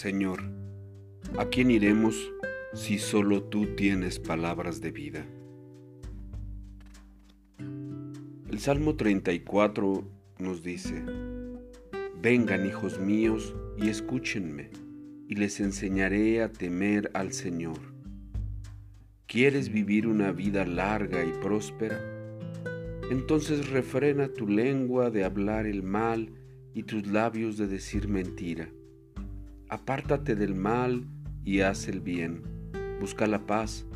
Señor, ¿a quién iremos si solo tú tienes palabras de vida? El Salmo 34 nos dice: vengan, hijos míos, y escúchenme, y les enseñaré a temer al Señor. ¿Quieres vivir una vida larga y próspera? Entonces refrena tu lengua de hablar el mal y tus labios de decir mentira. Apártate del mal y haz el bien. Busca la paz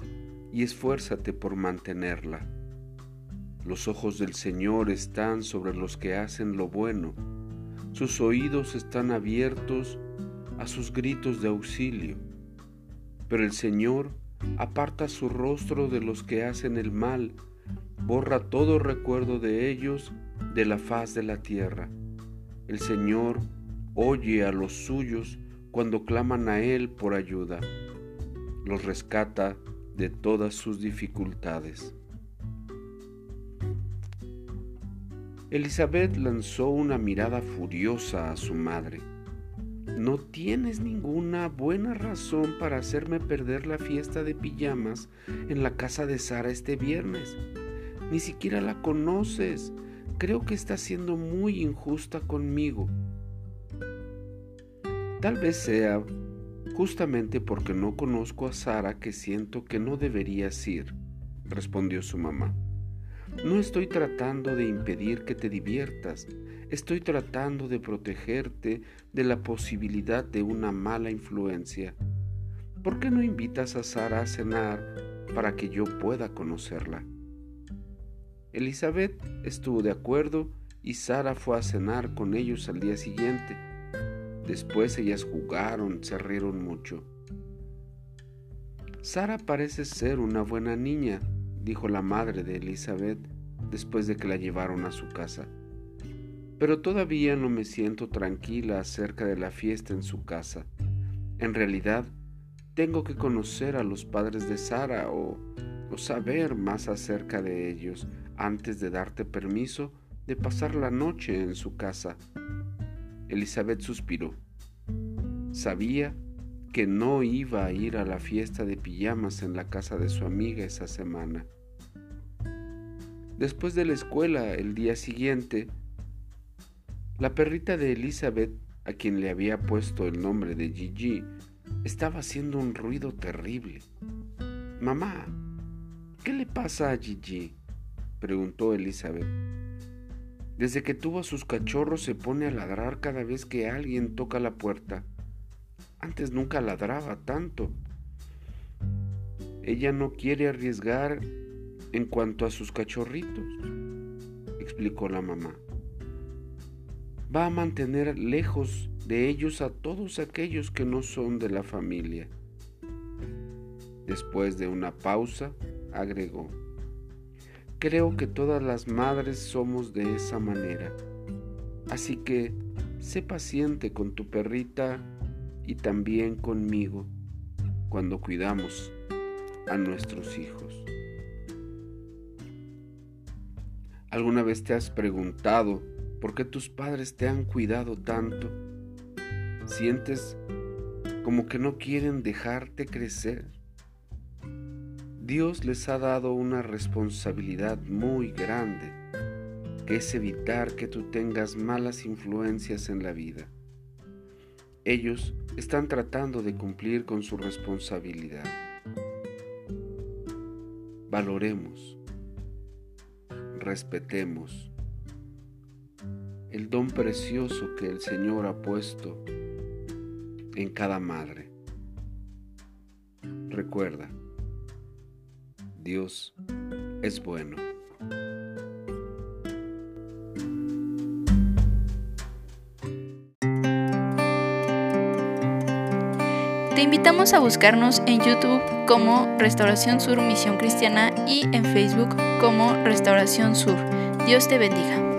y esfuérzate por mantenerla. Los ojos del Señor están sobre los que hacen lo bueno. Sus oídos están abiertos a sus gritos de auxilio. Pero el Señor aparta su rostro de los que hacen el mal, borra todo recuerdo de ellos de la faz de la tierra. El Señor oye a los suyos cuando claman a Él por ayuda. Los rescata de todas sus dificultades. Elizabeth lanzó una mirada furiosa a su madre. «No tienes ninguna buena razón para hacerme perder la fiesta de pijamas en la casa de Sara este viernes. Ni siquiera la conoces. Creo que estás siendo muy injusta conmigo». Tal vez sea justamente porque no conozco a Sara que siento que no deberías ir, respondió su mamá. No estoy tratando de impedir que te diviertas, estoy tratando de protegerte de la posibilidad de una mala influencia. ¿Por qué no invitas a Sara a cenar para que yo pueda conocerla? Elizabeth estuvo de acuerdo y Sara fue a cenar con ellos al día siguiente. Después ellas jugaron, se rieron mucho. Sara parece ser una buena niña, dijo la madre de Elizabeth después de que la llevaron a su casa. Pero todavía no me siento tranquila acerca de la fiesta en su casa. En realidad, tengo que conocer a los padres de Sara o saber más acerca de ellos antes de darte permiso de pasar la noche en su casa. Elizabeth suspiró. Sabía que no iba a ir a la fiesta de pijamas en la casa de su amiga esa semana. Después de la escuela, el día siguiente, la perrita de Elizabeth, a quien le había puesto el nombre de Gigi, estaba haciendo un ruido terrible. «Mamá, ¿qué le pasa a Gigi?», preguntó Elizabeth. «Desde que tuvo a sus cachorros se pone a ladrar cada vez que alguien toca la puerta. Antes nunca ladraba tanto. Ella no quiere arriesgar en cuanto a sus cachorritos», explicó la mamá. «Va a mantener lejos de ellos a todos aquellos que no son de la familia». Después de una pausa, agregó: creo que todas las madres somos de esa manera. Así que sé paciente con tu perrita y también conmigo cuando cuidamos a nuestros hijos. ¿Alguna vez te has preguntado por qué tus padres te han cuidado tanto? ¿Sientes como que no quieren dejarte crecer? Dios les ha dado una responsabilidad muy grande, que es evitar que tú tengas malas influencias en la vida. Ellos están tratando de cumplir con su responsabilidad. Valoremos, respetemos el don precioso que el Señor ha puesto en cada madre. Recuerda, Dios es bueno. Te invitamos a buscarnos en YouTube como Restauración Sur Misión Cristiana y en Facebook como Restauración Sur. Dios te bendiga.